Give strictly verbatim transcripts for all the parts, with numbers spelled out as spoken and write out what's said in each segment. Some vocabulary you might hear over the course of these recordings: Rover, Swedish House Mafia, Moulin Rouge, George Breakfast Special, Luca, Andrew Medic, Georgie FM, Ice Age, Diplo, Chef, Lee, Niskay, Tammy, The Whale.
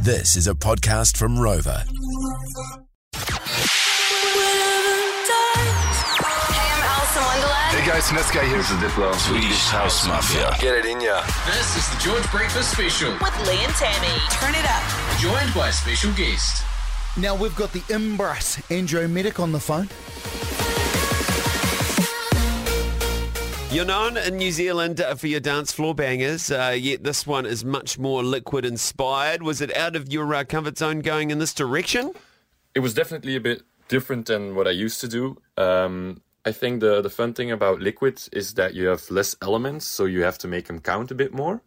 This is a podcast from Rover. Wonderland. Hey guys, Niskay here. This is Diplo. Swedish House Mafia. Get it in ya. This is the George Breakfast Special. With Lee and Tammy. Turn it up. Joined by a special guest. Now we've got the Imbras, Andrew Medic, on the phone. You're known in New Zealand for your dance floor bangers, uh, yet this one is much more liquid inspired. Was it out of your uh, comfort zone going in this direction? It was definitely a bit different than what I used to do. Um... I think the, the fun thing about liquid is that you have less elements, so you have to make them count a bit more.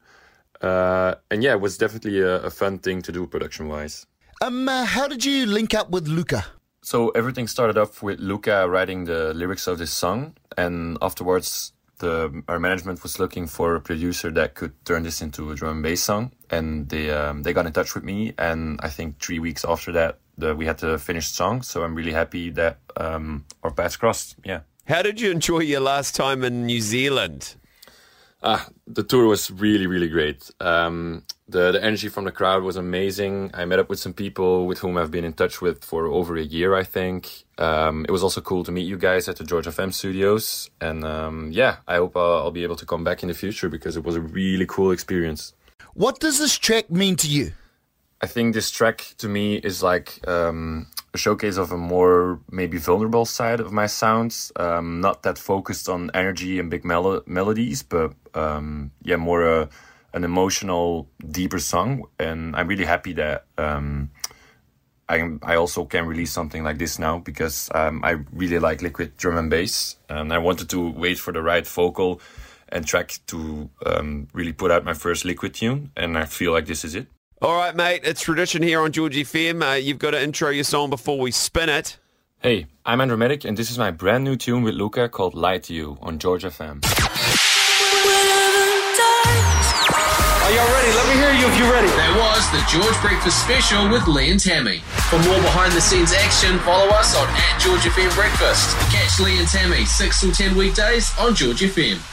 Uh, and yeah, it was definitely a, a fun thing to do production-wise. Um, uh, how did you link up with Luca? So everything started off with Luca writing the lyrics of this song, and afterwards the our management was looking for a producer that could turn this into a drum and bass song, and they um, they got in touch with me, and I think three weeks after that, The, we had the finished song, so I'm really happy that um, our paths crossed. Yeah. How did you enjoy your last time in New Zealand? Ah, the tour was really, really great. Um, the the energy from the crowd was amazing. I met up with some people with whom I've been in touch with for over a year, I think. Um, it was also cool to meet you guys at the George F M studios, and um, yeah, I hope I'll, I'll be able to come back in the future because it was a really cool experience. What does this track mean to you? I think this track to me is like um, a showcase of a more maybe vulnerable side of my sounds. Um, not that focused on energy and big mel- melodies, but um, yeah, more uh, an emotional, deeper song. And I'm really happy that um, I I also can release something like this now because um, I really like liquid drum and bass, and I wanted to wait for the right vocal and track to um, really put out my first liquid tune. And I feel like this is it. All right, mate, it's tradition here on Georgie F M. Uh, you've got to intro your song before we spin it. Hey, I'm Andrew Medic, and this is my brand new tune with Luca called Lie to You on George F M. Are you all ready? Let me hear you if you're ready. That was the George Breakfast Special with Lee and Tammy. For more behind-the-scenes action, follow us on at George F M Breakfast. Catch Lee and Tammy six till ten weekdays on George F M.